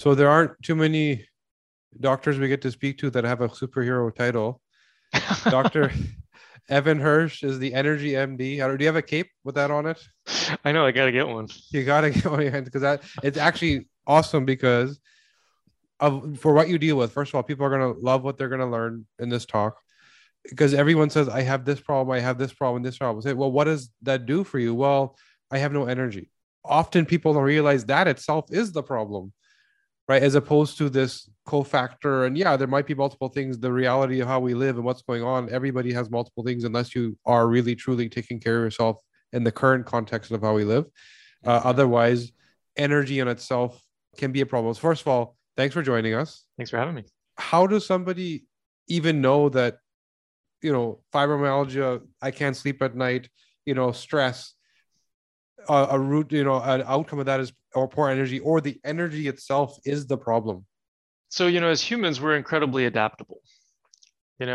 So there aren't too many doctors we get to speak to that have a superhero title. Dr. Evan Hirsch is the Energy MD. Do you have a cape with that on it? I know. I got to get one. You got to get one because it's actually awesome because for what you deal with. First of all, people are going to love what they're going to learn in this talk because everyone says, I have this problem. I have this problem, this problem. I say, well, what does that do for you? Well, I have no energy. Often people don't realize that itself is the problem, right? As opposed to this cofactor. And yeah, there might be multiple things, the reality of how we live and what's going on. Everybody has multiple things unless you are really, truly taking care of yourself in the current context of how we live. Otherwise, energy in itself can be a problem. First of all, thanks for joining us. Thanks for having me. How does somebody even know that, fibromyalgia, I can't sleep at night, stress, an outcome of that is or poor energy, or the energy itself is the problem? So, as humans, we're incredibly adaptable.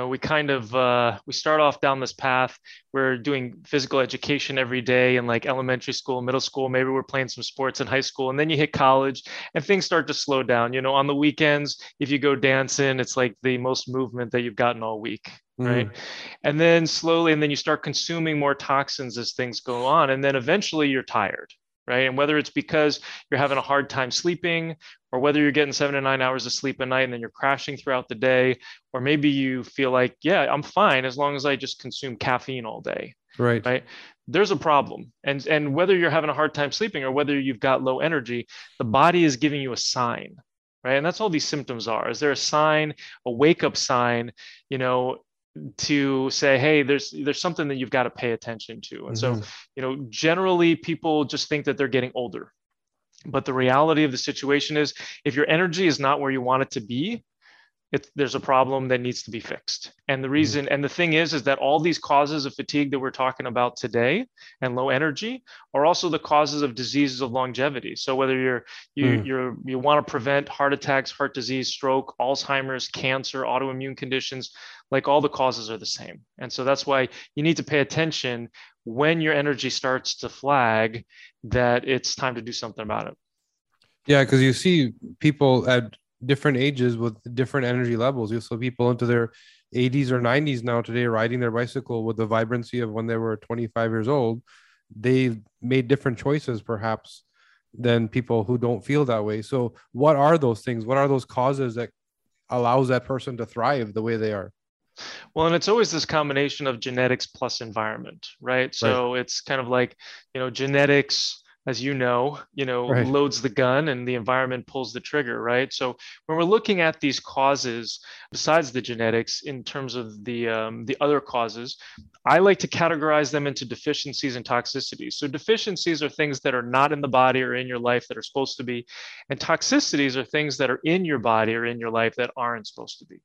We kind of, we start off down this path. We're doing physical education every day in like elementary school, middle school. Maybe we're playing some sports in high school, and then you hit college and things start to slow down. On the weekends, if you go dancing, it's like the most movement that you've gotten all week. Right. And then slowly, and then you start consuming more toxins as things go on. And then eventually you're tired. Right. And whether it's because you're having a hard time sleeping, or whether you're getting 7 to 9 hours of sleep a night and then you're crashing throughout the day, or maybe you feel like, yeah, I'm fine as long as I just consume caffeine all day. Right. There's a problem. And whether you're having a hard time sleeping or whether you've got low energy, the body is giving you a sign. Right. And that's all these symptoms are. Is there a sign, a wake up sign, to say, hey, there's something that you've got to pay attention to. And so, generally people just think that they're getting older, but the reality of the situation is if your energy is not where you want it to be, there's a problem that needs to be fixed. And the reason, and the thing is that all these causes of fatigue that we're talking about today and low energy are also the causes of diseases of longevity. So whether you want to prevent heart attacks, heart disease, stroke, Alzheimer's, cancer, autoimmune conditions, like all the causes are the same. And so that's why you need to pay attention when your energy starts to flag that it's time to do something about it. Yeah. Cause you see people at different ages with different energy levels. You see people into their 80s or 90s now today riding their bicycle with the vibrancy of when they were 25 years old. They made different choices perhaps than people who don't feel that way. So what are those things? What are those causes that allows that person to thrive the way they are? Well, and it's always this combination of genetics plus environment, right? So It's kind of like, genetics, as loads the gun and the environment pulls the trigger, right? So when we're looking at these causes, besides the genetics, in terms of the other causes, I like to categorize them into deficiencies and toxicities. So deficiencies are things that are not in the body or in your life that are supposed to be. And toxicities are things that are in your body or in your life that aren't supposed to be.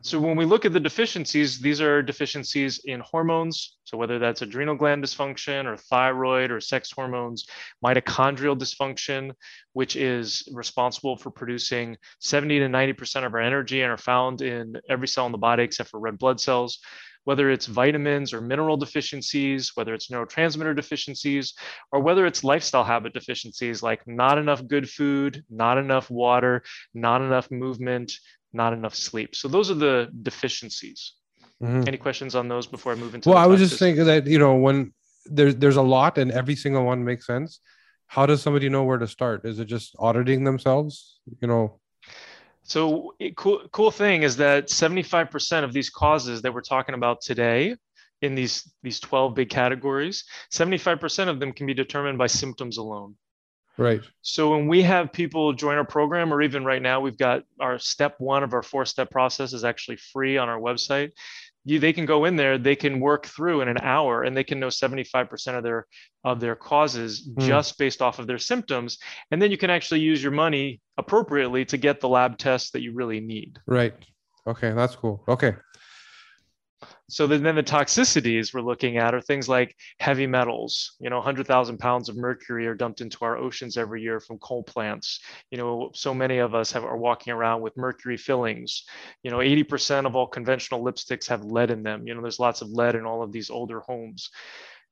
So when we look at the deficiencies, these are deficiencies in hormones. So whether that's adrenal gland dysfunction or thyroid or sex hormones, mitochondrial dysfunction, which is responsible for producing 70 to 90% of our energy and are found in every cell in the body except for red blood cells, whether it's vitamins or mineral deficiencies, whether it's neurotransmitter deficiencies, or whether it's lifestyle habit deficiencies, like not enough good food, not enough water, not enough movement, not enough sleep. So those are the deficiencies. Any questions on those before I move into? Well, I was just thinking that, when there's a lot and every single one makes sense. How does somebody know where to start? Is it just auditing themselves? So cool thing is that 75% of these causes that we're talking about today in these 12 big categories, 75% of them can be determined by symptoms alone. Right. So when we have people join our program, or even right now, we've got our step one of our 4-step process is actually free on our website. They can go in there, they can work through in an hour, and they can know 75% of their causes just based off of their symptoms. And then you can actually use your money appropriately to get the lab tests that you really need. Right. Okay. That's cool. Okay. So then the toxicities we're looking at are things like heavy metals, 100,000 pounds of mercury are dumped into our oceans every year from coal plants. So many of us are walking around with mercury fillings. 80% of all conventional lipsticks have lead in them. There's lots of lead in all of these older homes.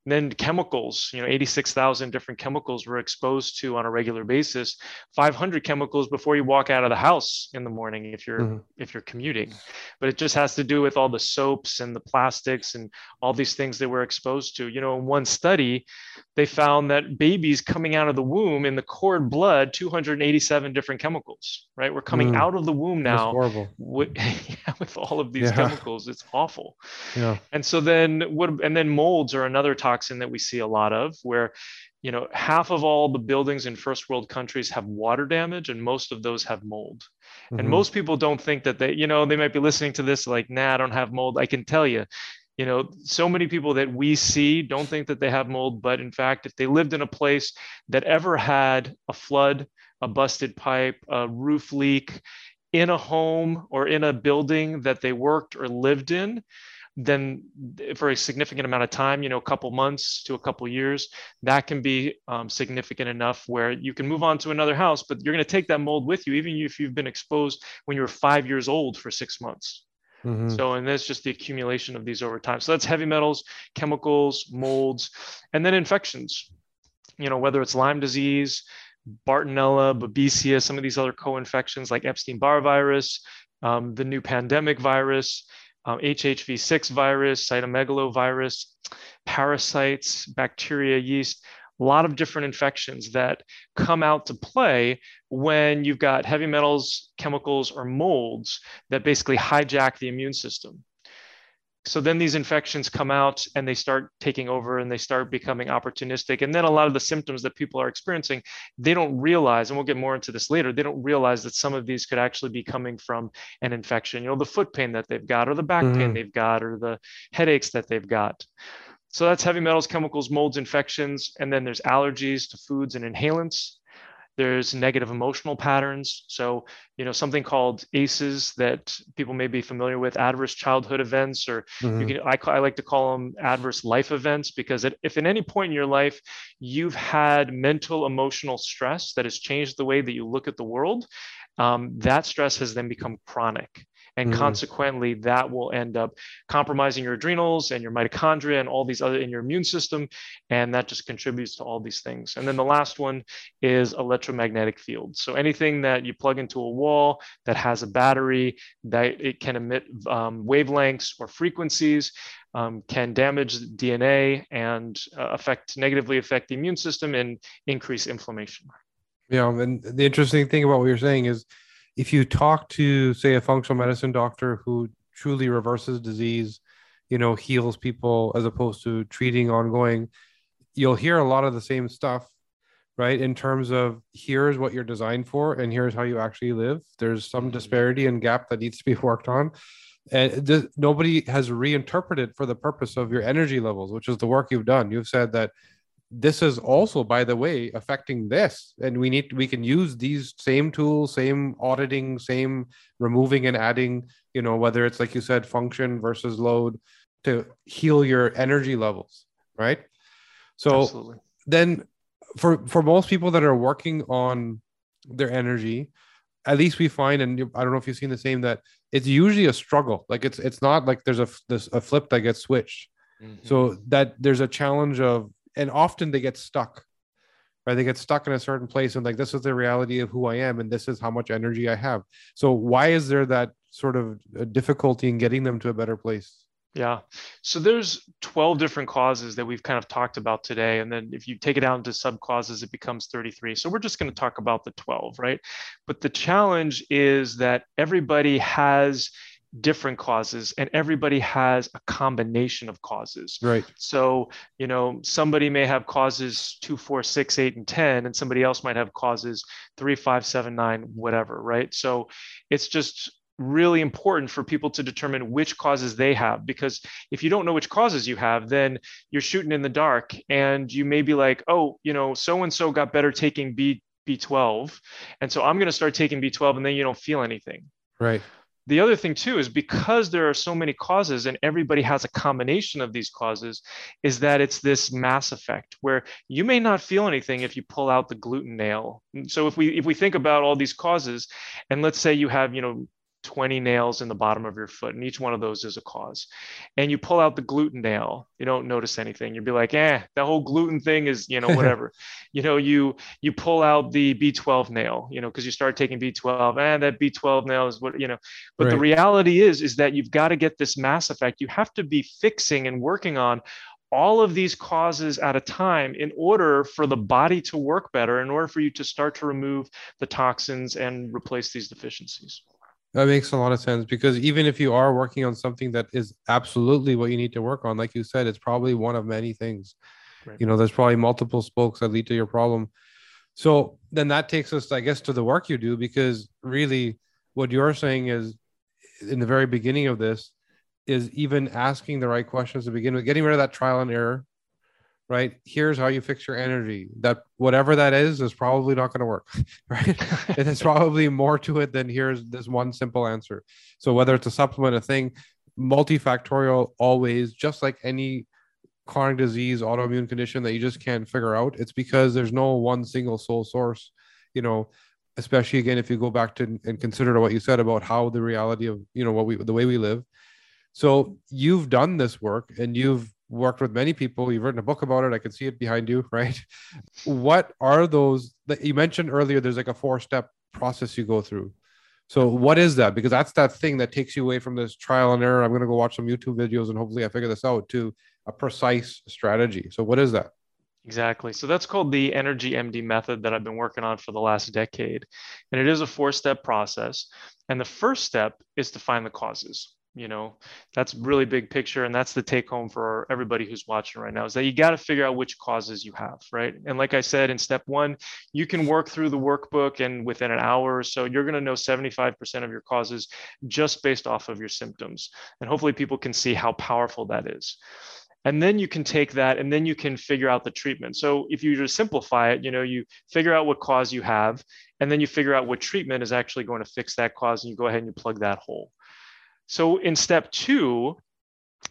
And then chemicals, 86,000 different chemicals we're exposed to on a regular basis, 500 chemicals before you walk out of the house in the morning if you're commuting. But it just has to do with all the soaps and the plastics and all these things that we're exposed to. In one study, they found that babies coming out of the womb in the cord blood, 287 different chemicals, right? We're coming out of the womb now. That's horrible. With all of these chemicals, it's awful. Yeah. And so then molds are another toxin that we see a lot of, where half of all the buildings in first world countries have water damage, and most of those have mold. Mm-hmm. And most people don't think that they, they might be listening to this like, nah, I don't have mold. I can tell you, so many people that we see don't think that they have mold, but in fact, if they lived in a place that ever had a flood, a busted pipe, a roof leak, in a home or in a building that they worked or lived in, then for a significant amount of time, a couple months to a couple years, that can be significant enough where you can move on to another house, but you're going to take that mold with you, even if you've been exposed when you were 5 years old for 6 months. Mm-hmm. So, and that's just the accumulation of these over time. So that's heavy metals, chemicals, molds, and then infections, whether it's Lyme disease, Bartonella, Babesia, some of these other co-infections like Epstein-Barr virus, the new pandemic virus, HHV-6 virus, cytomegalovirus, parasites, bacteria, yeast, a lot of different infections that come out to play when you've got heavy metals, chemicals, or molds that basically hijack the immune system. So then these infections come out and they start taking over and they start becoming opportunistic. And then a lot of the symptoms that people are experiencing, they don't realize, and we'll get more into this later, they don't realize that some of these could actually be coming from an infection, the foot pain that they've got, or the back pain they've got, or the headaches that they've got. So that's heavy metals, chemicals, molds, infections. And then there's allergies to foods and inhalants. There's negative emotional patterns. So, something called ACEs that people may be familiar with, adverse childhood events, or I like to call them adverse life events, because if at any point in your life, you've had mental, emotional stress that has changed the way that you look at the world, that stress has then become chronic. And consequently, that will end up compromising your adrenals and your mitochondria and all these other in your immune system. And that just contributes to all these things. And then the last one is electromagnetic fields. So anything that you plug into a wall that has a battery, that it can emit wavelengths or frequencies, can damage DNA and negatively affect the immune system and increase inflammation. Yeah. And the interesting thing about what you're saying is, if you talk to, say, a functional medicine doctor who truly reverses disease, heals people as opposed to treating ongoing, you'll hear a lot of the same stuff, right? In terms of here's what you're designed for and here's how you actually live. There's some disparity and gap that needs to be worked on. And nobody has reinterpreted for the purpose of your energy levels, which is the work you've done. You've said that this is also, by the way, affecting this. And we can use these same tools, same auditing, same removing and adding, whether it's, like you said, function versus load, to heal your energy levels, right? So absolutely. Then for most people that are working on their energy, at least we find, and I don't know if you've seen the same, that it's usually a struggle. Like it's not like there's a flip that gets switched. Mm-hmm. So that there's a challenge of, and often they get stuck, right? They get stuck in a certain place and like, this is the reality of who I am. And this is how much energy I have. So why is there that sort of difficulty in getting them to a better place? Yeah. So there's 12 different causes that we've kind of talked about today. And then if you take it down to sub causes, it becomes 33. So we're just going to talk about the 12, right? But the challenge is that everybody has different causes and everybody has a combination of causes, right? So, somebody may have causes 2, 4, 6, 8, and 10, and somebody else might have causes 3, 5, 7, 9, whatever, right? So it's just really important for people to determine which causes they have, because if you don't know which causes you have, then you're shooting in the dark and you may be like, oh, so-and-so got better taking B12. And so I'm going to start taking B12, and then you don't feel anything. Right. The other thing too is because there are so many causes and everybody has a combination of these causes is that it's this mass effect where you may not feel anything if you pull out the gluten nail. So if we think about all these causes, and let's say you have, 20 nails in the bottom of your foot, and each one of those is a cause. And you pull out the gluten nail, you don't notice anything. You'd be like, that whole gluten thing is, whatever. You pull out the B12 nail, because you start taking B12, that B12 nail is what, But right. The reality is that you've got to get this mass effect. You have to be fixing and working on all of these causes at a time in order for the body to work better, in order for you to start to remove the toxins and replace these deficiencies. That makes a lot of sense, because even if you are working on something that is absolutely what you need to work on, like you said, it's probably one of many things, right. There's probably multiple spokes that lead to your problem. So then that takes us, I guess, to the work you do, because really what you're saying is in the very beginning of this is even asking the right questions to begin with, getting rid of that trial and error, right? Here's how you fix your energy. That whatever that is probably not going to work, right? And it's probably more to it than here's this one simple answer. So whether it's a supplement, a thing, multifactorial always, just like any chronic disease, autoimmune condition that you just can't figure out, it's because there's no one single sole source, especially again, if you go back to and consider what you said about how the reality of, the way we live. So you've done this work and you've worked with many people. You've written a book about it. I can see it behind you, right? What are those that you mentioned earlier? There's like a 4-step process you go through. So what is that? Because that's that thing that takes you away from this trial and error. I'm going to go watch some YouTube videos and hopefully I figure this out, to a precise strategy. So what is that? Exactly. So that's called the Energy MD method that I've been working on for the last decade. And it is a 4-step process. And the first step is to find the causes. That's really big picture. And that's the take home for everybody who's watching right now, is that you got to figure out which causes you have, right? And like I said, in step one, you can work through the workbook and within an hour or so, you're going to know 75% of your causes just based off of your symptoms. And hopefully people can see how powerful that is. And then you can take that and then you can figure out the treatment. So if you just simplify it, you figure out what cause you have, and then you figure out what treatment is actually going to fix that cause. And you go ahead and you plug that hole. So in step two,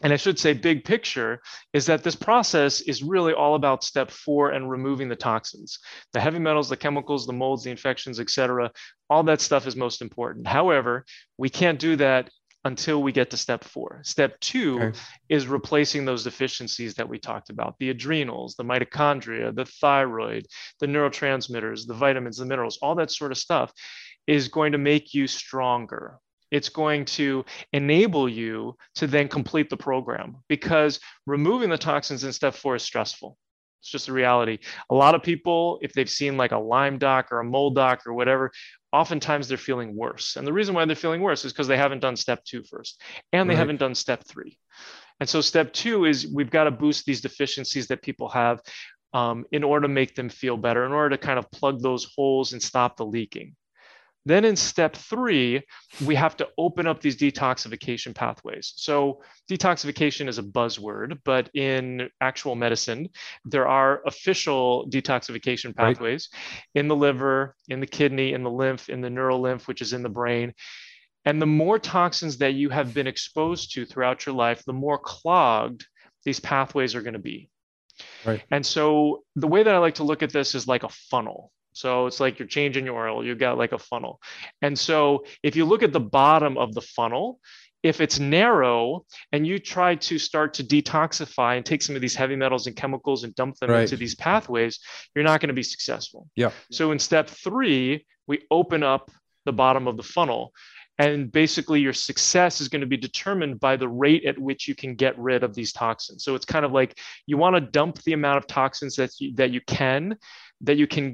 and I should say big picture, is that this process is really all about step 4 and removing the toxins, the heavy metals, the chemicals, the molds, the infections, et cetera. All that stuff is most important. However, we can't do that until we get to step 4. Step 2 okay. is replacing those deficiencies that we talked about, the adrenals, the mitochondria, the thyroid, the neurotransmitters, the vitamins, the minerals, all that sort of stuff is going to make you stronger. It's going to enable you to then complete the program, because removing the toxins in step 4 is stressful. It's just the reality. A lot of people, if they've seen like a Lyme doc or a mold doc or whatever, oftentimes they're feeling worse. And the reason why they're feeling worse is because they haven't done step 2 first, and they right. haven't done step 3. And so step 2 is we've got to boost these deficiencies that people have in order to make them feel better, in order to kind of plug those holes and stop the leaking. Then in step 3, we have to open up these detoxification pathways. So detoxification is a buzzword, but in actual medicine, there are official detoxification pathways right. in the liver, in the kidney, in the lymph, in the neurolymph, which is in the brain. And the more toxins that you have been exposed to throughout your life, the more clogged these pathways are going to be. Right. And so the way that I like to look at this is like a funnel. So it's like you're changing your oil, you've got like a funnel. And so if you look at the bottom of the funnel, if it's narrow and you try to start to detoxify and take some of these heavy metals and chemicals and dump them right. into these pathways, you're not going to be successful. Yeah. So in step 3, we open up the bottom of the funnel. And basically your success is going to be determined by the rate at which you can get rid of these toxins. So it's kind of like you want to dump the amount of toxins that you can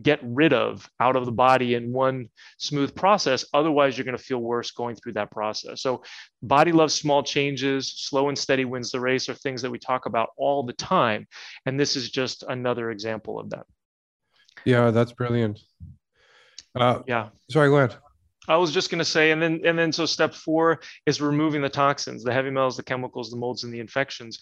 get rid of out of the body in one smooth process. Otherwise, you're going to feel worse going through that process. So body loves small changes. Slow and steady wins the race are things that we talk about all the time. And this is just another example of that. Yeah, that's brilliant. Sorry, go ahead. I was just going to say, and then so step four is removing the toxins, the heavy metals, the chemicals, the molds, and the infections.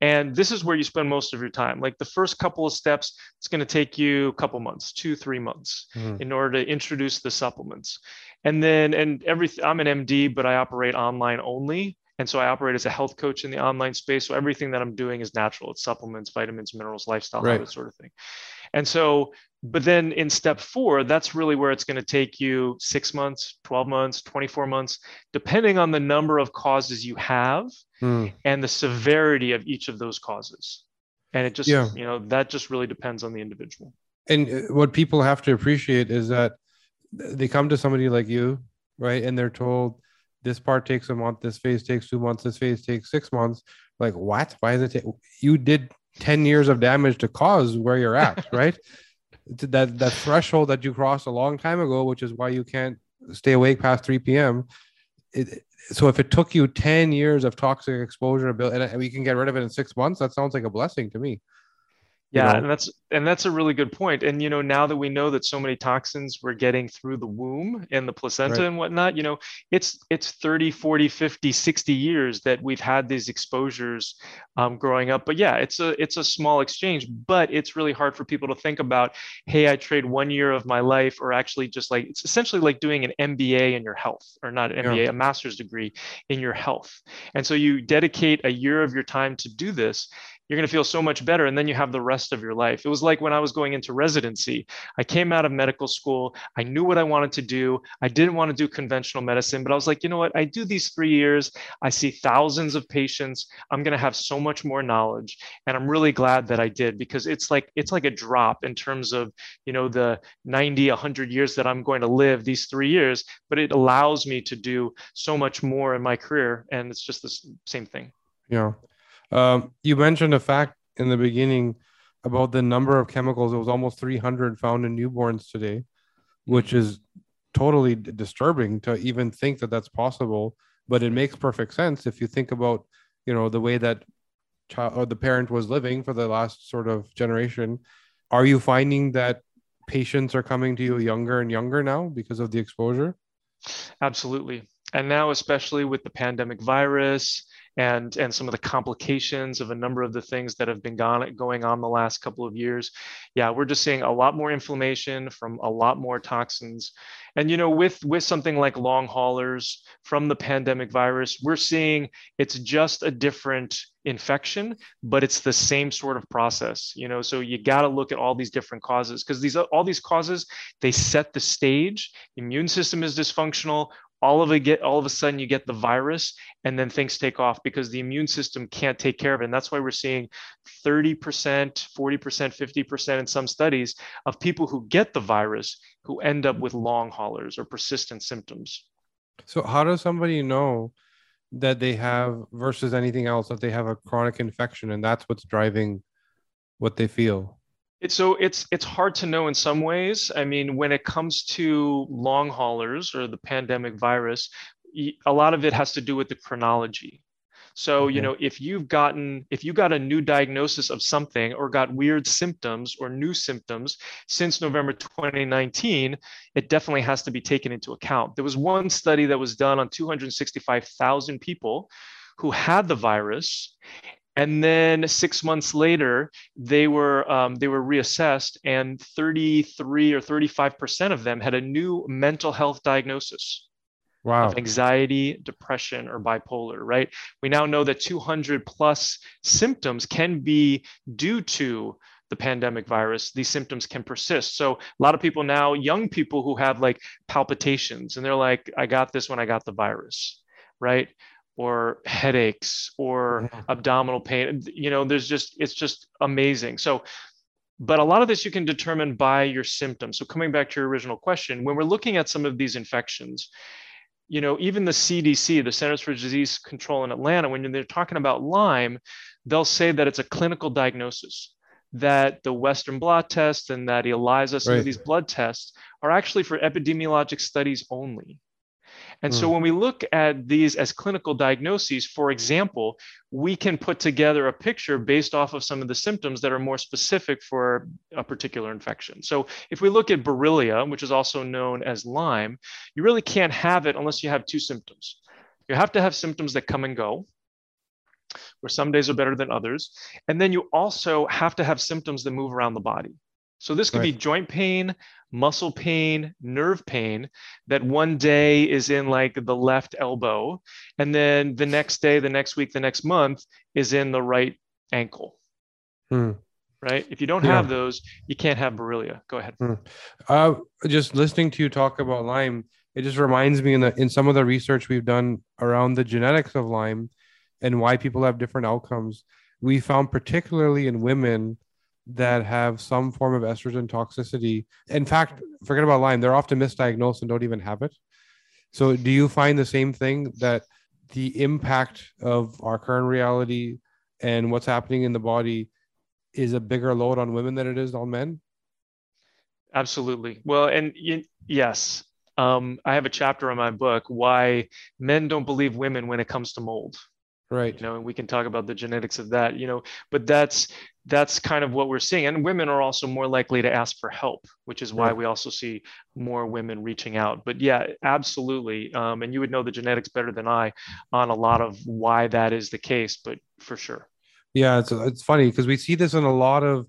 And this is where you spend most of your time. Like the first couple of steps, it's going to take you a couple months, 2-3 months in order to introduce the supplements. And then, I'm an MD, but I operate online only. And so I operate as a health coach in the online space. So everything that I'm doing is natural. It's supplements, vitamins, minerals, lifestyle, that sort of thing. And so, but then in step four, that's really where it's going to take you 6 months, 12 months, 24 months, depending on the number of causes you have and the severity of each of those causes. And it just, you know, that just really depends on the individual. And what people have to appreciate is that they come to somebody like you, right? And they're told, this part takes a month, this phase takes 2 months, this phase takes 6 months. Like, what? Why is it? You did 10 years of damage to cause where you're at, right? That threshold that you crossed a long time ago, which is why you can't stay awake past 3 p.m. So if it took you 10 years of toxic exposure to build, and we can get rid of it in 6 months, that sounds like a blessing to me. Yeah, and that's a really good point. And, you know, now that we know that so many toxins we're getting through the womb and the placenta and whatnot, you know, it's 30, 40, 50, 60 years that we've had these exposures growing up. But yeah, it's a small exchange, but it's really hard for people to think about, hey, I trade 1 year of my life, or actually just like, it's essentially like doing an MBA in your health, or not an MBA, a master's degree in your health. And so you dedicate a year of your time to do this. You're going to feel so much better. And then you have the rest of your life. It was like when I was going into residency, I came out of medical school. I knew what I wanted to do. I didn't want to do conventional medicine, but I was like, you know what? I do these 3 years. I see thousands of patients. I'm going to have so much more knowledge. And I'm really glad that I did, because it's like a drop in terms of, you know, the 90, 100 years that I'm going to live, these 3 years, but it allows me to do so much more in my career. And it's just the same thing. Yeah. You mentioned a fact in the beginning about the number of chemicals. It was almost 300 found in newborns today, which is totally disturbing to even think that that's possible. But it makes perfect sense if you think about, you know, the way that child or the parent was living for the last sort of generation. Are you finding that patients are coming to you younger and younger now because of the exposure? Absolutely. And now, especially with the pandemic virus, and some of the complications of a number of the things that have been going on the last couple of years. Yeah, we're just seeing a lot more inflammation from a lot more toxins. And, you know, with something like long haulers from the pandemic virus, we're seeing it's just a different infection, but it's the same sort of process, you know, so you got to look at all these different causes, because all these causes, they set the stage. The immune system is dysfunctional. All of a sudden you get the virus, and then things take off because the immune system can't take care of it. And that's why we're seeing 30%, 40%, 50% in some studies of people who get the virus who end up with long haulers or persistent symptoms. So how does somebody know that they have, versus anything else, that they have a chronic infection and that's what's driving what they feel? It's hard to know in some ways. I mean, when it comes to long haulers or the pandemic virus, a lot of it has to do with the chronology. So, you know, if you got a new diagnosis of something, or got weird symptoms or new symptoms since November 2019, it definitely has to be taken into account. There was one study that was done on 265,000 people who had the virus. And then 6 months later, they were reassessed, and 33 or 35% of them had a new mental health diagnosis. Wow. Of anxiety, depression, or bipolar, right? We now know that 200 plus symptoms can be due to the pandemic virus. These symptoms can persist. So a lot of people now, young people who have like palpitations, and they're like, I got this when I got the virus, right? Or headaches, or abdominal pain. You know, it's just amazing. So, but a lot of this you can determine by your symptoms. So coming back to your original question, when we're looking at some of these infections, you know, even the CDC, the Centers for Disease Control in Atlanta, when they're talking about Lyme, they'll say that it's a clinical diagnosis, that the Western blot test and that ELISA, some of these blood tests are actually for epidemiologic studies only. And so when we look at these as clinical diagnoses, for example, we can put together a picture based off of some of the symptoms that are more specific for a particular infection. So if we look at Borrelia, which is also known as Lyme, you really can't have it unless you have two symptoms. You have to have symptoms that come and go, where some days are better than others. And then you also have to have symptoms that move around the body. So this could be joint pain, muscle pain, nerve pain that one day is in like the left elbow. And then the next day, the next week, the next month is in the right ankle. Right? If you don't have those, you can't have Borrelia. Go ahead. Just listening to you talk about Lyme, it just reminds me in some of the research we've done around the genetics of Lyme and why people have different outcomes. We found particularly in women that have some form of estrogen toxicity. In fact, forget about Lyme, they're often misdiagnosed and don't even have it. So do you find the same thing, that the impact of our current reality and what's happening in the body is a bigger load on women than it is on men? Absolutely. Well, and yes. I have a chapter in my book, Why Men Don't Believe Women When It Comes to Mold. Right. You know, and we can talk about the genetics of that, you know, but that's kind of what we're seeing. And women are also more likely to ask for help, which is why we also see more women reaching out. But yeah, absolutely. And you would know the genetics better than I on a lot of why that is the case, but for sure. Yeah. It's funny because we see this in a lot of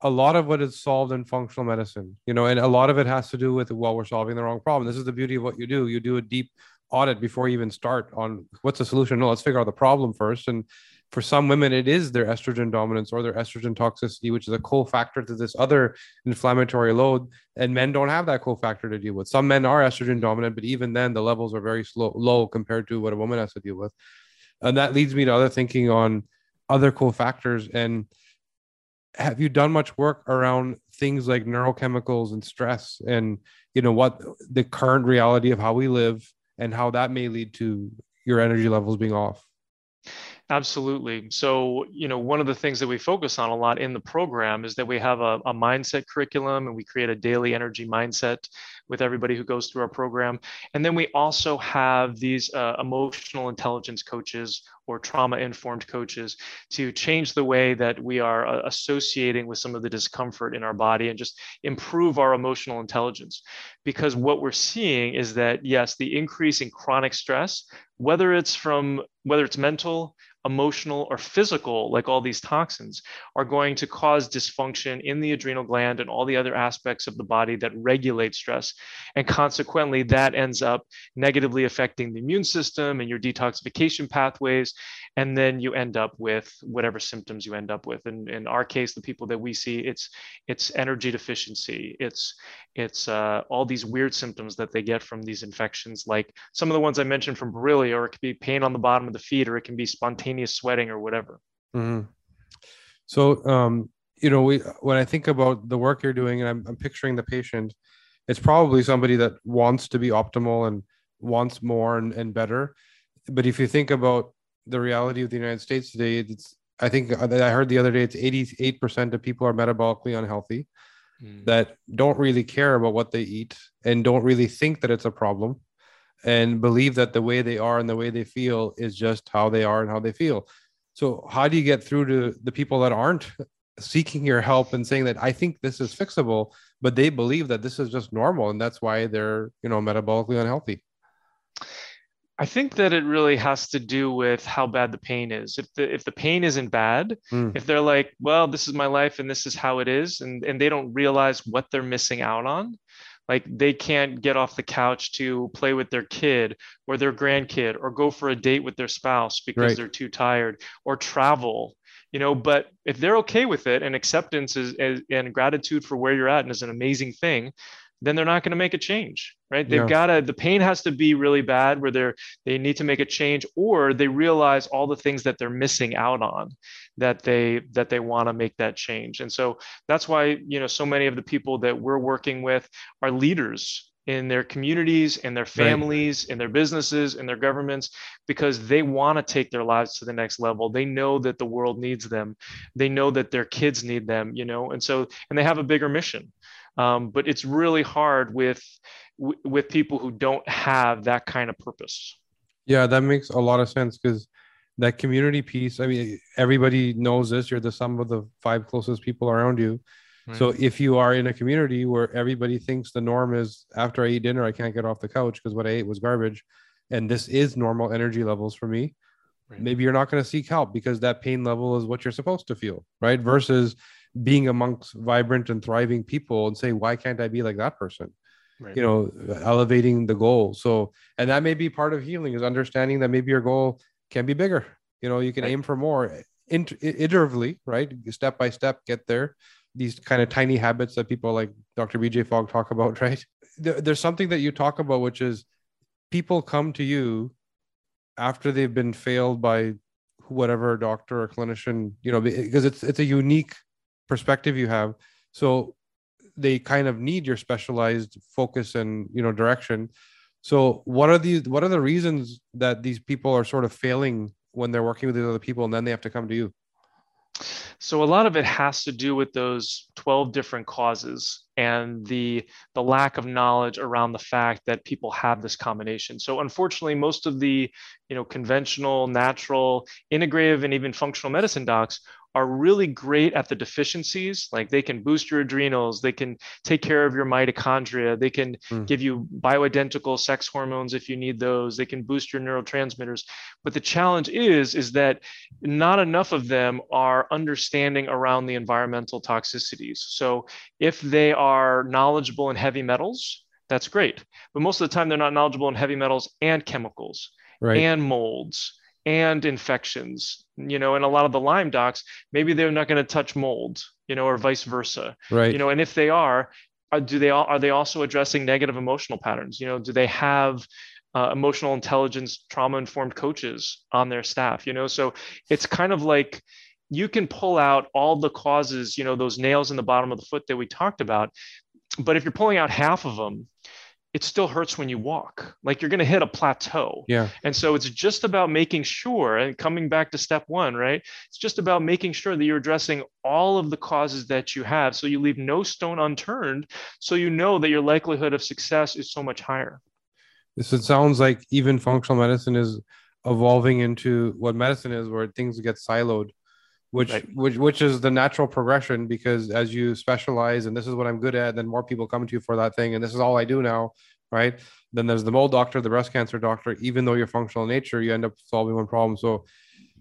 what is solved in functional medicine, you know, and a lot of it has to do with, well, we're solving the wrong problem. This is the beauty of what you do. You do a deep audit before you even start on what's the solution. No, let's figure out the problem first. And for some women, it is their estrogen dominance or their estrogen toxicity, which is a cofactor to this other inflammatory load. And men don't have that cofactor to deal with. Some men are estrogen dominant, but even then the levels are very low compared to what a woman has to deal with. And that leads me to other thinking on other cofactors. And have you done much work around things like neurochemicals and stress and, you know, what the current reality of how we live and how that may lead to your energy levels being off? Absolutely. So, you know, one of the things that we focus on a lot in the program is that we have a mindset curriculum, and we create a daily energy mindset with everybody who goes through our program. And then we also have these emotional intelligence coaches or trauma-informed coaches to change the way that we are associating with some of the discomfort in our body and just improve our emotional intelligence. Because what we're seeing is that, yes, the increase in chronic stress, whether it's mental, emotional, or physical, like all these toxins, are going to cause dysfunction in the adrenal gland and all the other aspects of the body that regulate stress. And consequently, that ends up negatively affecting the immune system and your detoxification pathways. And then you end up with whatever symptoms you end up with. And in our case, the people that we see, it's energy deficiency. It's all these weird symptoms that they get from these infections, like some of the ones I mentioned from Borrelia, or it could be pain on the bottom of the feet, or it can be spontaneous sweating or whatever. Mm-hmm. So, you know, when I think about the work you're doing, and I'm picturing the patient, it's probably somebody that wants to be optimal and wants more and better. But if you think about the reality of the United States today, I think I heard the other day, it's 88% of people are metabolically unhealthy that don't really care about what they eat and don't really think that it's a problem, and believe that the way they are and the way they feel is just how they are and how they feel. So how do you get through to the people that aren't seeking your help and saying that I think this is fixable, but they believe that this is just normal and that's why they're, you know, metabolically unhealthy? I think that it really has to do with how bad the pain is. If the pain isn't bad, if they're like, well, this is my life and this is how it is, and they don't realize what they're missing out on, like they can't get off the couch to play with their kid or their grandkid or go for a date with their spouse because they're too tired, or travel, you know, but if they're okay with it and acceptance is and gratitude for where you're at and is an amazing thing, then they're not going to make a change, right? They've the pain has to be really bad where they need to make a change, or they realize all the things that they're missing out on that they want to make that change. And so that's why, you know, so many of the people that we're working with are leaders in their communities, in their families, in their businesses, in their governments, because they want to take their lives to the next level. They know that the world needs them. They know that their kids need them, you know, and they have a bigger mission. But it's really hard with with people who don't have that kind of purpose. Yeah, that makes a lot of sense, because that community piece, I mean, everybody knows this. You're the sum of the five closest people around you. Right. So if you are in a community where everybody thinks the norm is after I eat dinner, I can't get off the couch because what I ate was garbage, and this is normal energy levels for me, right, maybe you're not going to seek help because that pain level is what you're supposed to feel, right? Versus being amongst vibrant and thriving people and say, why can't I be like that person? Right. You know, elevating the goal. So, and that may be part of healing, is understanding that maybe your goal can be bigger. You know, you can aim for more iteratively, right? Step by step, get there. These kind of tiny habits that people like Dr. BJ Fogg talk about, right? There's something that you talk about, which is people come to you after they've been failed by whatever doctor or clinician, you know, because it's a unique perspective you have. So they kind of need your specialized focus and, you know, direction. So what are the reasons that these people are sort of failing when they're working with these other people and then they have to come to you? So a lot of it has to do with those 12 different causes and the lack of knowledge around the fact that people have this combination. So unfortunately, most of the, you know, conventional, natural, integrative, and even functional medicine docs are really great at the deficiencies. Like they can boost your adrenals, they can take care of your mitochondria, they can give you bioidentical sex hormones if you need those, they can boost your neurotransmitters. But the challenge is that not enough of them are understanding around the environmental toxicities. So if they are knowledgeable in heavy metals, that's great. But most of the time they're not knowledgeable in heavy metals and chemicals, right, and molds and infections, you know, and a lot of the Lyme docs, maybe they're not going to touch mold, you know, or vice versa, right? You know, and if they are they also addressing negative emotional patterns? You know, do they have emotional intelligence, trauma-informed coaches on their staff? You know, so it's kind of like you can pull out all the causes, you know, those nails in the bottom of the foot that we talked about, but if you're pulling out half of them, it still hurts when you walk. Like you're going to hit a plateau. Yeah. And so it's just about making sure, and coming back to step one, right? It's just about making sure that you're addressing all of the causes that you have, so you leave no stone unturned, so you know that your likelihood of success is so much higher. This, it sounds like even functional medicine is evolving into what medicine is, where things get siloed, which is the natural progression, because as you specialize and this is what I'm good at, then more people come to you for that thing. And this is all I do now, right? Then there's the mold doctor, the breast cancer doctor, even though you're functional in nature, you end up solving one problem. So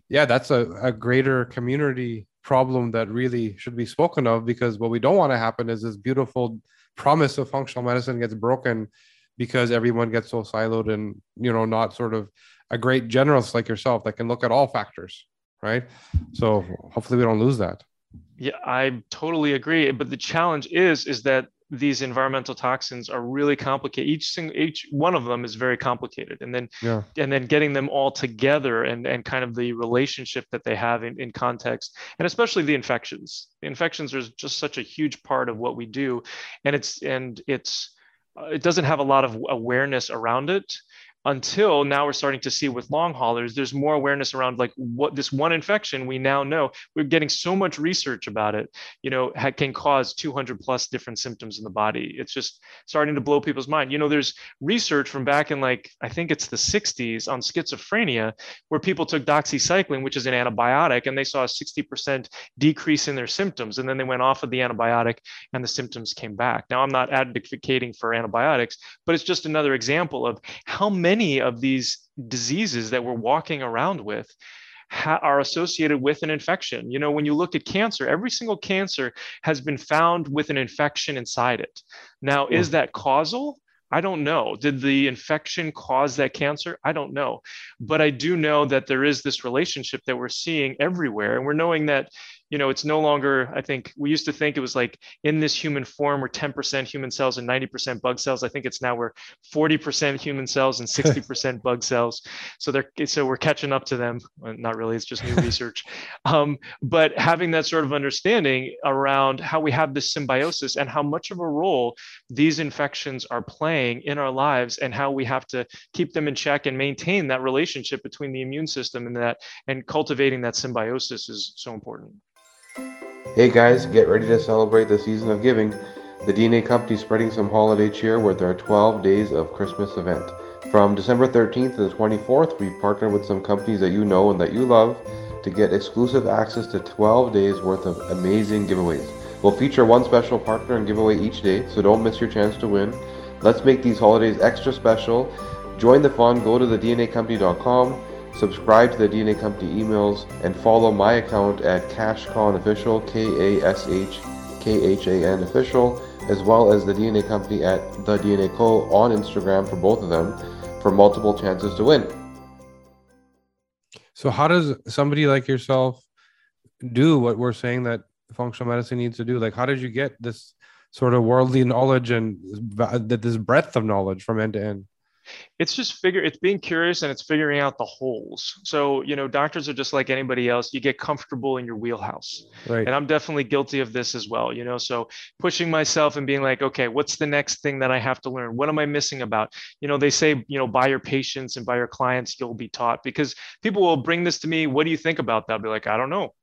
yeah, that's a greater community problem that really should be spoken of, because what we don't want to happen is this beautiful promise of functional medicine gets broken because everyone gets so siloed and, you know, not sort of a great generalist like yourself that can look at all factors. Right. So hopefully we don't lose that. Yeah, I totally agree. But the challenge is that these environmental toxins are really complicated. Each one of them is very complicated. And then, and then getting them all together and kind of the relationship that they have in context, and especially the infections. The infections are just such a huge part of what we do. And it doesn't have a lot of awareness around it. Until now, we're starting to see with long haulers, there's more awareness around like what this one infection, we now know, we're getting so much research about it, you know, can cause 200 plus different symptoms in the body. It's just starting to blow people's mind. You know, there's research from back in like, I think it's the 60s on schizophrenia, where people took doxycycline, which is an antibiotic, and they saw a 60% decrease in their symptoms. And then they went off of the antibiotic and the symptoms came back. Now, I'm not advocating for antibiotics, but it's just another example of how many of these diseases that we're walking around with are associated with an infection. You know, when you look at cancer, every single cancer has been found with an infection inside it. Now, is that causal? I don't know. Did the infection cause that cancer? I don't know. But I do know that there is this relationship that we're seeing everywhere. And we're knowing that, you know, it's no longer, I think we used to think it was like in this human form, we're 10% human cells and 90% bug cells. I think it's now we're 40% human cells and 60% bug cells. So we're catching up to them. Well, not really, it's just new research. But having that sort of understanding around how we have this symbiosis and how much of a role these infections are playing in our lives and how we have to keep them in check and maintain that relationship between the immune system and that, and cultivating that symbiosis is so important. Hey guys, get ready to celebrate the season of giving. The DNA Company is spreading some holiday cheer with our 12 Days of Christmas event. From December 13th to the 24th, we've partnered with some companies that you know and that you love to get exclusive access to 12 days worth of amazing giveaways. We'll feature one special partner and giveaway each day, so don't miss your chance to win. Let's make these holidays extra special. Join the fun, go to thednacompany.com, subscribe to the DNA Company emails, and follow my account at CashKhanOfficial, K-A-S-H-K-H-A-N Official, as well as the DNA Company at The DNA Co. on Instagram for both of them for multiple chances to win. So how does somebody like yourself do what we're saying that functional medicine needs to do? Like, how did you get this sort of worldly knowledge and this breadth of knowledge from end to end? It's just it's being curious and it's figuring out the holes. So, doctors are just like anybody else. You get comfortable in your wheelhouse. Right. And I'm definitely guilty of this as well, so pushing myself and being like, okay, what's the next thing that I have to learn? What am I missing about? They say, by your patients and by your clients, you'll be taught, because people will bring this to me. What do you think about that? I'll be like, I don't know.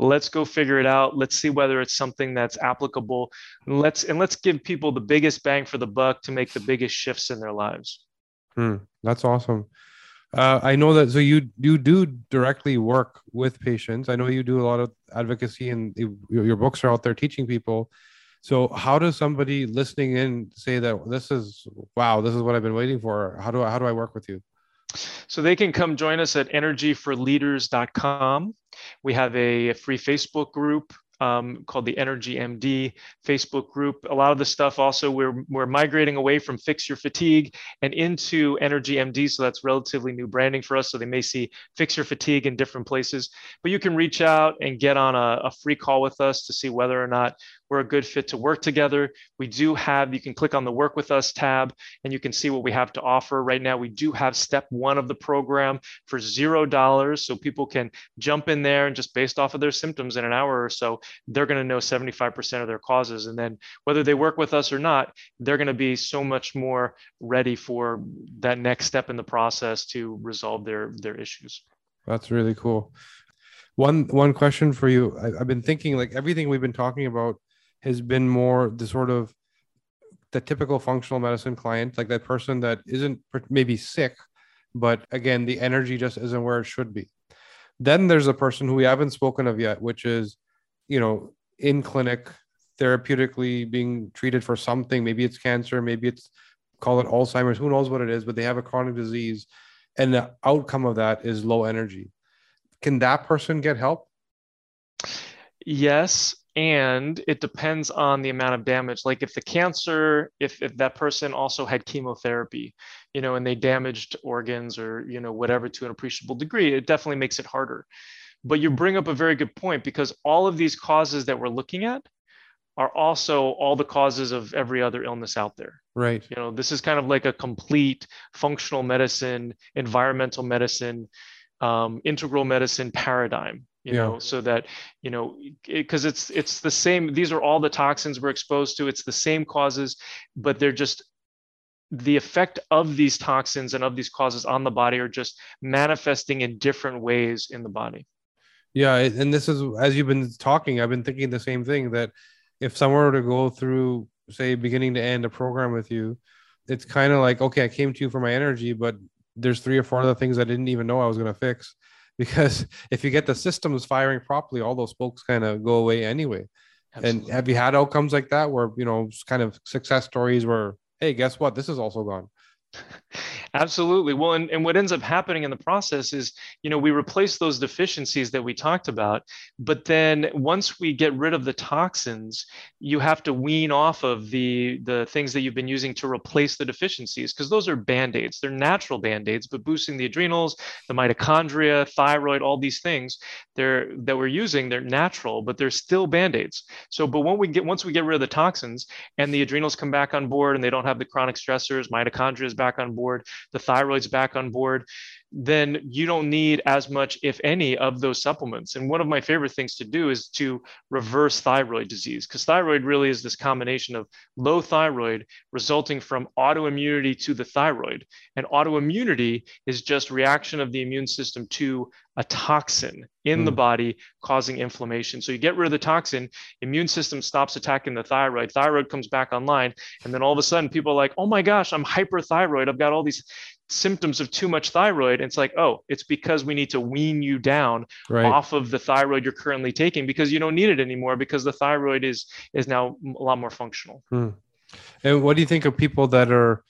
Let's go figure it out. Let's see whether it's something that's applicable. Let's give people the biggest bang for the buck to make the biggest shifts in their lives. That's awesome. I know that. So you do directly work with patients. I know you do a lot of advocacy, and your books are out there teaching people. So how does somebody listening in say that this is what I've been waiting for? How do I work with you? So they can come join us at energyforleaders.com. We have a free Facebook group called the Energy MD Facebook group. A lot of the stuff also we're migrating away from Fix Your Fatigue and into Energy MD. So that's relatively new branding for us. So they may see Fix Your Fatigue in different places, but you can reach out and get on a free call with us to see whether or not we're a good fit to work together. You can click on the Work With Us tab and you can see what we have to offer. Right now, we do have step one of the program for $0. So people can jump in there and just based off of their symptoms in an hour or so, they're going to know 75% of their causes. And then whether they work with us or not, they're going to be so much more ready for that next step in the process to resolve their issues. That's really cool. One question for you. I've been thinking, like, everything we've been talking about has been more the sort of the typical functional medicine client, like that person that isn't maybe sick, but again, the energy just isn't where it should be. Then there's a person who we haven't spoken of yet, which is, in clinic, therapeutically being treated for something. Maybe it's cancer, maybe it's, call it Alzheimer's, who knows what it is, but they have a chronic disease. And the outcome of that is low energy. Can that person get help? Yes. And it depends on the amount of damage. Like if the cancer, if that person also had chemotherapy, and they damaged organs or, whatever to an appreciable degree, it definitely makes it harder. But you bring up a very good point, because all of these causes that we're looking at are also all the causes of every other illness out there. Right. This is kind of like a complete functional medicine, environmental medicine, integral medicine paradigm. So that, because it's the same. These are all the toxins we're exposed to. It's the same causes, but they're just the effect of these toxins and of these causes on the body are just manifesting in different ways in the body. Yeah. And this is, as you've been talking, I've been thinking the same thing, that if someone were to go through, say, beginning to end a program with you, it's kind of like, okay, I came to you for my energy, but there's 3 or 4 other things I didn't even know I was going to fix. Because if you get the systems firing properly, all those spokes kind of go away anyway. Absolutely. And have you had outcomes like that where, kind of success stories where, hey, guess what? This is also gone. Absolutely. Well, and what ends up happening in the process is, we replace those deficiencies that we talked about, but then once we get rid of the toxins, you have to wean off of the things that you've been using to replace the deficiencies, because those are Band-Aids. They're natural Band-Aids, but boosting the adrenals, the mitochondria, thyroid, all these things that we're using, they're natural, but they're still Band-Aids. So, but once we get rid of the toxins and the adrenals come back on board and they don't have the chronic stressors, mitochondria is back on board, the thyroid's back on board, then you don't need as much, if any, of those supplements. And one of my favorite things to do is to reverse thyroid disease, because thyroid really is this combination of low thyroid resulting from autoimmunity to the thyroid. And autoimmunity is just reaction of the immune system to a toxin in the body causing inflammation. So you get rid of the toxin, immune system stops attacking the thyroid, thyroid comes back online. And then all of a sudden people are like, oh my gosh, I'm hyperthyroid. I've got all these symptoms of too much thyroid. And it's like, oh, it's because we need to wean you down off of the thyroid you're currently taking, because you don't need it anymore, because the thyroid is now a lot more functional. And what do you think of people that are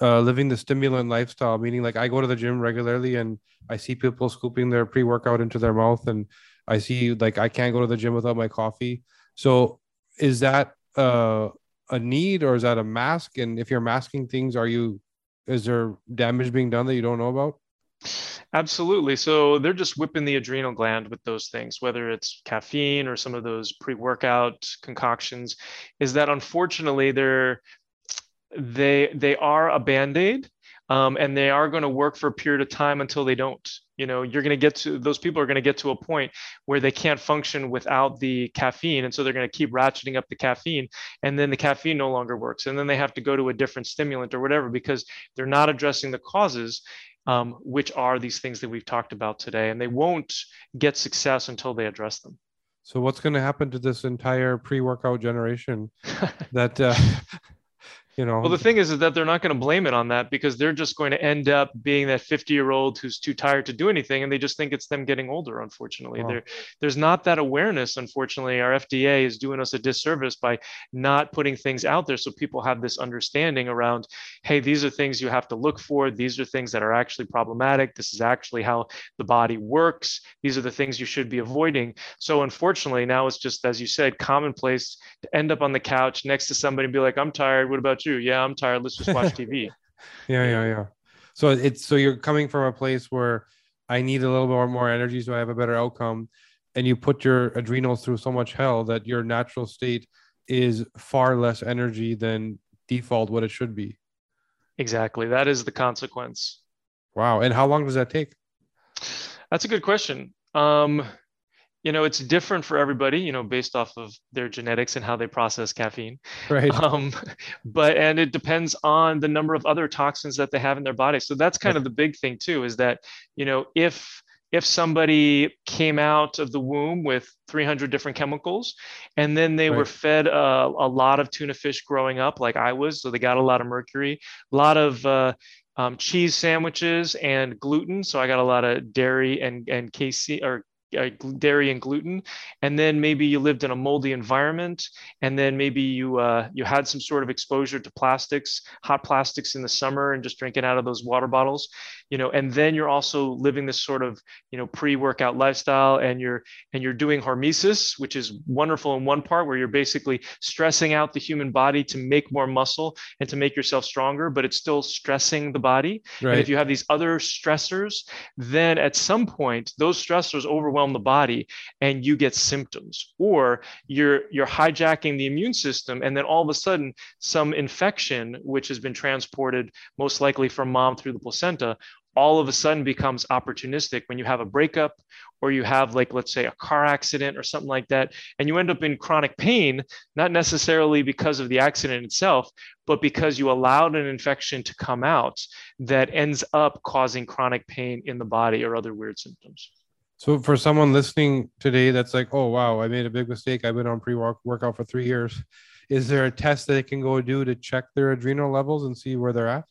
living the stimulant lifestyle? Meaning, like, I go to the gym regularly and I see people scooping their pre-workout into their mouth, and I see, like, I can't go to the gym without my coffee. So is that a need, or is that a mask? And if you're masking things, is there damage being done that you don't know about? Absolutely. So they're just whipping the adrenal gland with those things, whether it's caffeine or some of those pre-workout concoctions, is that unfortunately they are a Band-Aid, and they are going to work for a period of time until they don't. You know, those people are going to get to a point where they can't function without the caffeine. And so they're going to keep ratcheting up the caffeine, and then the caffeine no longer works. And then they have to go to a different stimulant or whatever, because they're not addressing the causes, which are these things that we've talked about today. And they won't get success until they address them. So what's going to happen to this entire pre-workout generation that, you know. Well, the thing is that they're not going to blame it on that, because they're just going to end up being that 50-year-old who's too tired to do anything. And they just think it's them getting older, unfortunately. There's not that awareness, unfortunately. Our FDA is doing us a disservice by not putting things out there so people have this understanding around, hey, these are things you have to look for. These are things that are actually problematic. This is actually how the body works. These are the things you should be avoiding. So unfortunately, now it's just, as you said, commonplace to end up on the couch next to somebody and be like, I'm tired. What about you? Yeah, I'm tired. Let's just watch TV. Yeah. So so you're coming from a place where I need a little bit more energy so I have a better outcome, and you put your adrenals through so much hell that your natural state is far less energy than default what it should be. Exactly. That is the consequence. Wow. And how long does that take? That's a good question. You know, it's different for everybody, you know, based off of their genetics and how they process caffeine. Right. And it depends on the number of other toxins that they have in their body. So that's kind of the big thing too, is that, you know, if somebody came out of the womb with 300 different chemicals, and then they were fed a lot of tuna fish growing up, like I was, so they got a lot of mercury, a lot of cheese sandwiches and gluten. So I got a lot of dairy and casein, or dairy and gluten, and then maybe you lived in a moldy environment, and then maybe you had some sort of exposure to plastics, hot plastics in the summer, and just drinking out of those water bottles, you know, and then you're also living this sort of, you know, pre-workout lifestyle, and you're doing hormesis, which is wonderful in one part, where you're basically stressing out the human body to make more muscle and to make yourself stronger, but it's still stressing the body. Right. And if you have these other stressors, then at some point those stressors overwhelm the body and you get symptoms, or you're hijacking the immune system, and then all of a sudden some infection, which has been transported most likely from mom through the placenta, all of a sudden becomes opportunistic when you have a breakup, or you have, like, let's say, a car accident or something like that, and you end up in chronic pain, not necessarily because of the accident itself, but because you allowed an infection to come out that ends up causing chronic pain in the body or other weird symptoms. So for someone listening today that's like, oh, wow, I made a big mistake. I've been on pre-workout for 3 years. Is there a test that they can go do to check their adrenal levels and see where they're at?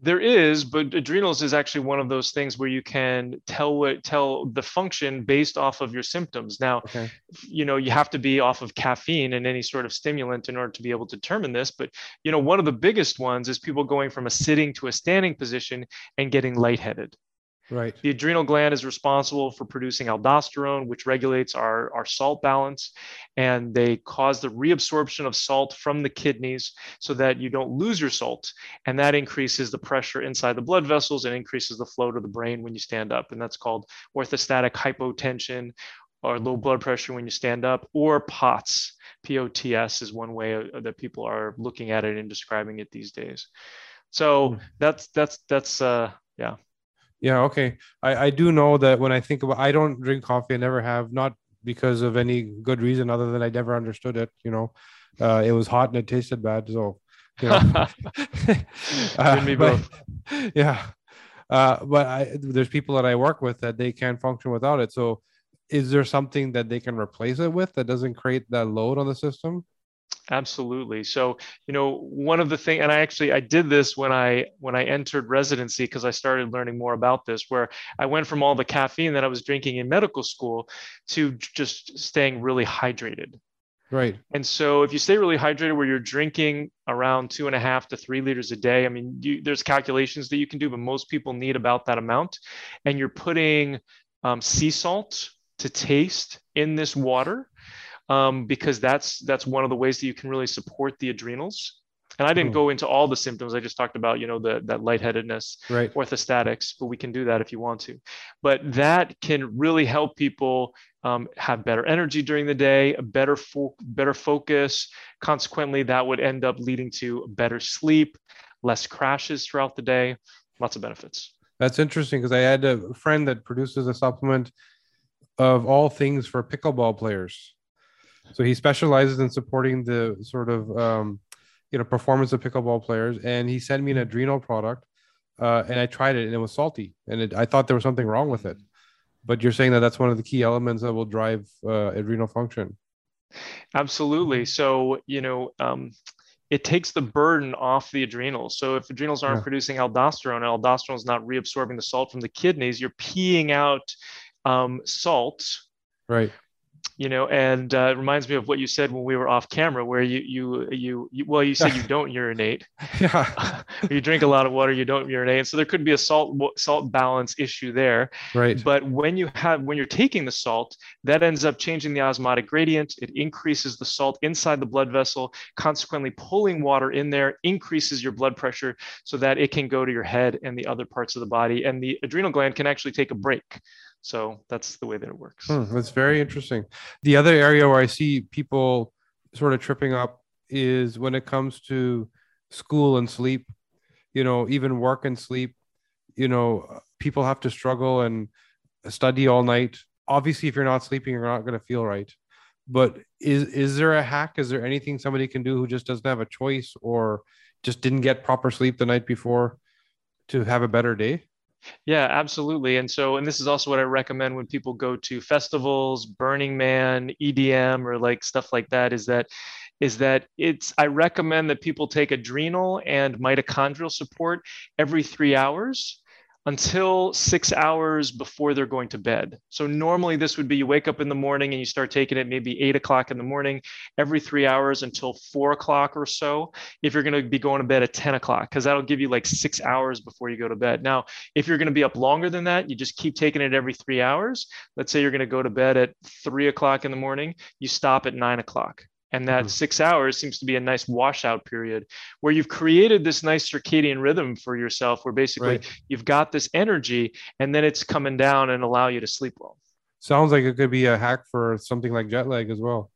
There is, but adrenals is actually one of those things where you can tell the function based off of your symptoms. Now, you know, you have to be off of caffeine and any sort of stimulant in order to be able to determine this. But, you know, one of the biggest ones is people going from a sitting to a standing position and getting lightheaded. Right. The adrenal gland is responsible for producing aldosterone, which regulates our salt balance, and they cause the reabsorption of salt from the kidneys so that you don't lose your salt. And that increases the pressure inside the blood vessels and increases the flow to the brain when you stand up. And that's called orthostatic hypotension, or low blood pressure when you stand up, or POTS. POTS is one way that people are looking at it and describing it these days. So that's yeah. Yeah. Okay. I do know that when I think about, I don't drink coffee. I never have, not because of any good reason other than I never understood it. You know, it was hot and it tasted bad. So, you know, yeah. But there's people that I work with that they can't function without it. So is there something that they can replace it with that doesn't create that load on the system? Absolutely. So, you know, one of the things, and I did this when I entered residency, because I started learning more about this, where I went from all the caffeine that I was drinking in medical school to just staying really hydrated. Right. And so if you stay really hydrated, where you're drinking around 2.5 to 3 liters a day, I mean, there's calculations that you can do, but most people need about that amount. And you're putting sea salt to taste in this water. Because that's one of the ways that you can really support the adrenals. And I didn't go into all the symptoms. I just talked about, you know, that lightheadedness, right, orthostatics, but we can do that if you want to. But that can really help people have better energy during the day, a better focus. Consequently, that would end up leading to better sleep, less crashes throughout the day, lots of benefits. That's interesting, because I had a friend that produces a supplement of all things for pickleball players. So he specializes in supporting the sort of, performance of pickleball players. And he sent me an adrenal product and I tried it and it was salty. And I thought there was something wrong with it. But you're saying that that's one of the key elements that will drive adrenal function. Absolutely. So, it takes the burden off the adrenals. So if adrenals aren't producing aldosterone, and aldosterone is not reabsorbing the salt from the kidneys, you're peeing out salt. Right. You know, and it reminds me of what you said when we were off camera, where you said you don't urinate. Yeah. You drink a lot of water, you don't urinate. So there could be a salt balance issue there. Right. But when you're taking the salt, that ends up changing the osmotic gradient. It increases the salt inside the blood vessel. Consequently, pulling water in there increases your blood pressure so that it can go to your head and the other parts of the body. And the adrenal gland can actually take a break. So that's the way that it works. That's very interesting. The other area where I see people sort of tripping up is when it comes to school and sleep, even work and sleep, people have to struggle and study all night. Obviously, if you're not sleeping, you're not going to feel right. But is there a hack? Is there anything somebody can do who just doesn't have a choice or just didn't get proper sleep the night before to have a better day? Yeah, absolutely. And this is also what I recommend when people go to festivals, Burning Man, EDM, or like stuff like that, I recommend that people take adrenal and mitochondrial support every 3 hours until 6 hours before they're going to bed. So normally this would be, you wake up in the morning and you start taking it maybe 8 o'clock in the morning, every 3 hours until 4 o'clock or so, if you're going to be going to bed at 10 o'clock, because that'll give you like 6 hours before you go to bed. Now, if you're going to be up longer than that, you just keep taking it every 3 hours. Let's say you're going to go to bed at 3 o'clock in the morning, you stop at 9 o'clock. And that 6 hours seems to be a nice washout period where you've created this nice circadian rhythm for yourself, where basically you've got this energy and then it's coming down and allow you to sleep well. Sounds like it could be a hack for something like jet lag as well.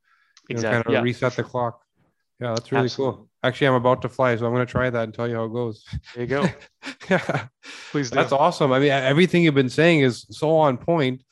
Exactly. Reset the clock. Yeah, that's really cool. Actually, I'm about to fly, so I'm going to try that and tell you how it goes. There you go. Yeah. Please do. That's awesome. I mean, everything you've been saying is so on point.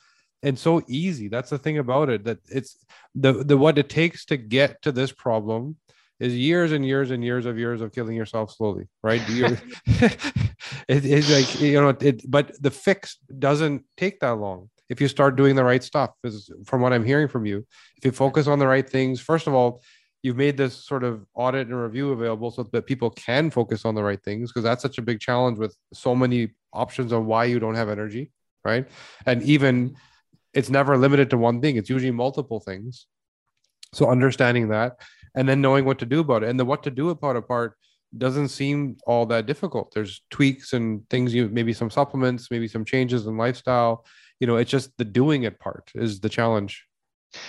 And so easy. That's the thing about it, that it's the what it takes to get to this problem is years and years and years of killing yourself slowly, right? It's like, but the fix doesn't take that long. If you start doing the right stuff, is from what I'm hearing from you, if you focus on the right things, first of all, you've made this sort of audit and review available so that people can focus on the right things, because that's such a big challenge with so many options on why you don't have energy, right? And even it's never limited to one thing. It's usually multiple things. So understanding that and then knowing what to do about it, and the what to do about it part doesn't seem all that difficult. There's tweaks and things, maybe some supplements, maybe some changes in lifestyle. It's just the doing it part is the challenge,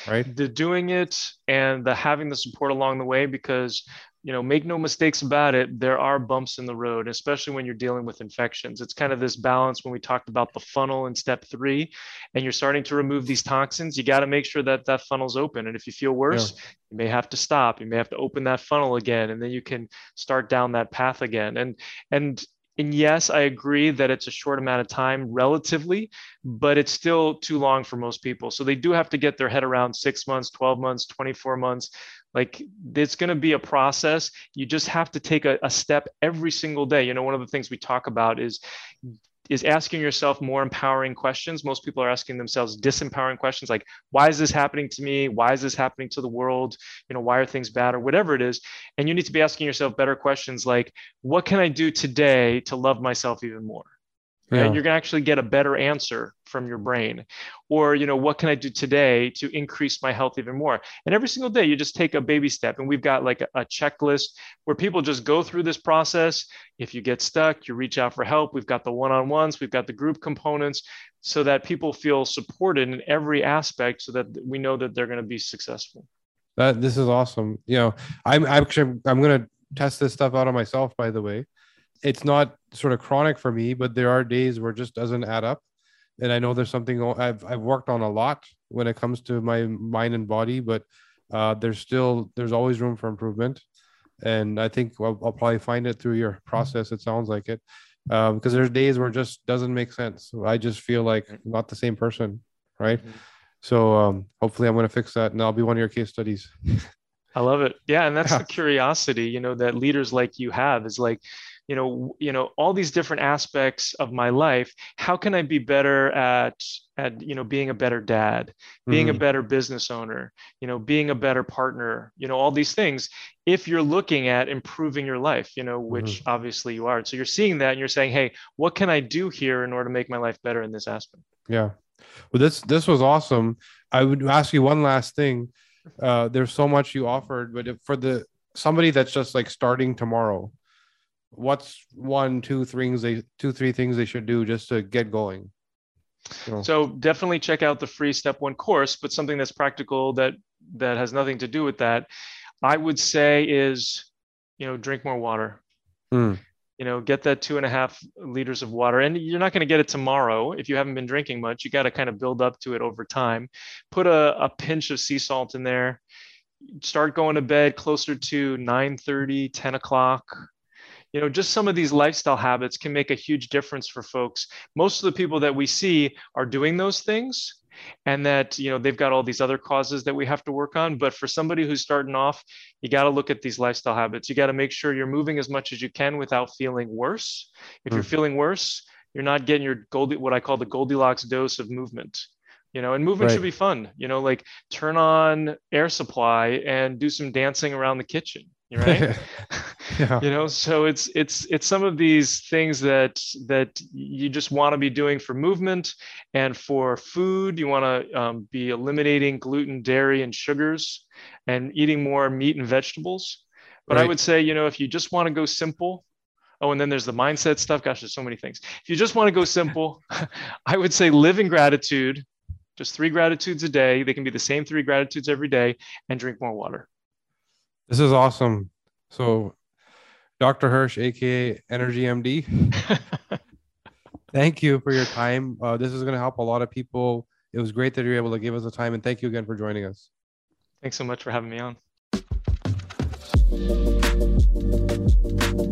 right? The doing it and the having the support along the way, because make no mistakes about it, there are bumps in the road, especially when you're dealing with infections. It's kind of this balance when we talked about the funnel in step 3, and you're starting to remove these toxins, you got to make sure that that funnel's open. And if you feel worse, you may have to stop, you may have to open that funnel again, and then you can start down that path again. And And yes, I agree that it's a short amount of time relatively, but it's still too long for most people. So they do have to get their head around 6 months, 12 months, 24 months. Like, it's going to be a process. You just have to take a step every single day. You know, one of the things we talk about is asking yourself more empowering questions. Most people are asking themselves disempowering questions like, why is this happening to me? Why is this happening to the world? You know, why are things bad, or whatever it is? And you need to be asking yourself better questions like, what can I do today to love myself even more? Yeah. Right? You're going to actually get a better answer from your brain. Or, you know, what can I do today to increase my health even more? And every single day, you just take a baby step. And we've got like a checklist where people just go through this process. If you get stuck, you reach out for help. We've got the one-on-ones, we've got the group components, so that people feel supported in every aspect, so that we know that they're going to be successful. This is awesome. You know, I'm going to test this stuff out on myself, by the way. It's not sort of chronic for me, but there are days where it just doesn't add up. And I know there's something I've worked on a lot when it comes to my mind and body, but there's always room for improvement. And I think I'll probably find it through your process. It sounds like it, because there's days where it just doesn't make sense. I just feel like not the same person. Right. Mm-hmm. So hopefully I'm going to fix that, and I'll be one of your case studies. I love it. Yeah. And that's the curiosity, you know, that leaders like you have, is like, you know, all these different aspects of my life, how can I be better at, you know, being a better dad, being a better business owner, you know, being a better partner, you know, all these things, if you're looking at improving your life, you know, which obviously you are. So you're seeing that and you're saying, hey, what can I do here in order to make my life better in this aspect? Yeah. Well, this was awesome. I would ask you one last thing. There's so much you offered, but for somebody that's just like starting tomorrow, what's two, three things they should do just to get going? So definitely check out the free step 1 course, but something that's practical that has nothing to do with that, I would say, is, you know, drink more water. You know, get that 2.5 liters of water, and you're not going to get it tomorrow. If you haven't been drinking much, you got to kind of build up to it over time. Put a pinch of sea salt in there. Start going to bed closer to 9:30, 10 o'clock. You know, just some of these lifestyle habits can make a huge difference for folks. Most of the people that we see are doing those things, and that, you know, they've got all these other causes that we have to work on. But for somebody who's starting off, you got to look at these lifestyle habits. You got to make sure you're moving as much as you can without feeling worse. If you're feeling worse, you're not getting your what I call the Goldilocks dose of movement. You know, and movement should be fun, you know, like turn on air supply and do some dancing around the kitchen. Right. Yeah. You know, so it's some of these things that you just want to be doing for movement, and for food, you want to be eliminating gluten, dairy, and sugars, and eating more meat and vegetables. But I would say, you know, if you just want to go simple. Oh, and then there's the mindset stuff. Gosh, there's so many things. If you just want to go simple, I would say live in gratitude, just 3 gratitudes a day. They can be the same 3 gratitudes every day, and drink more water. This is awesome. So Dr. Hirsch, aka Energy MD, thank you for your time. This is going to help a lot of people. It was great that you were able to give us the time, and thank you again for joining us. Thanks so much for having me on.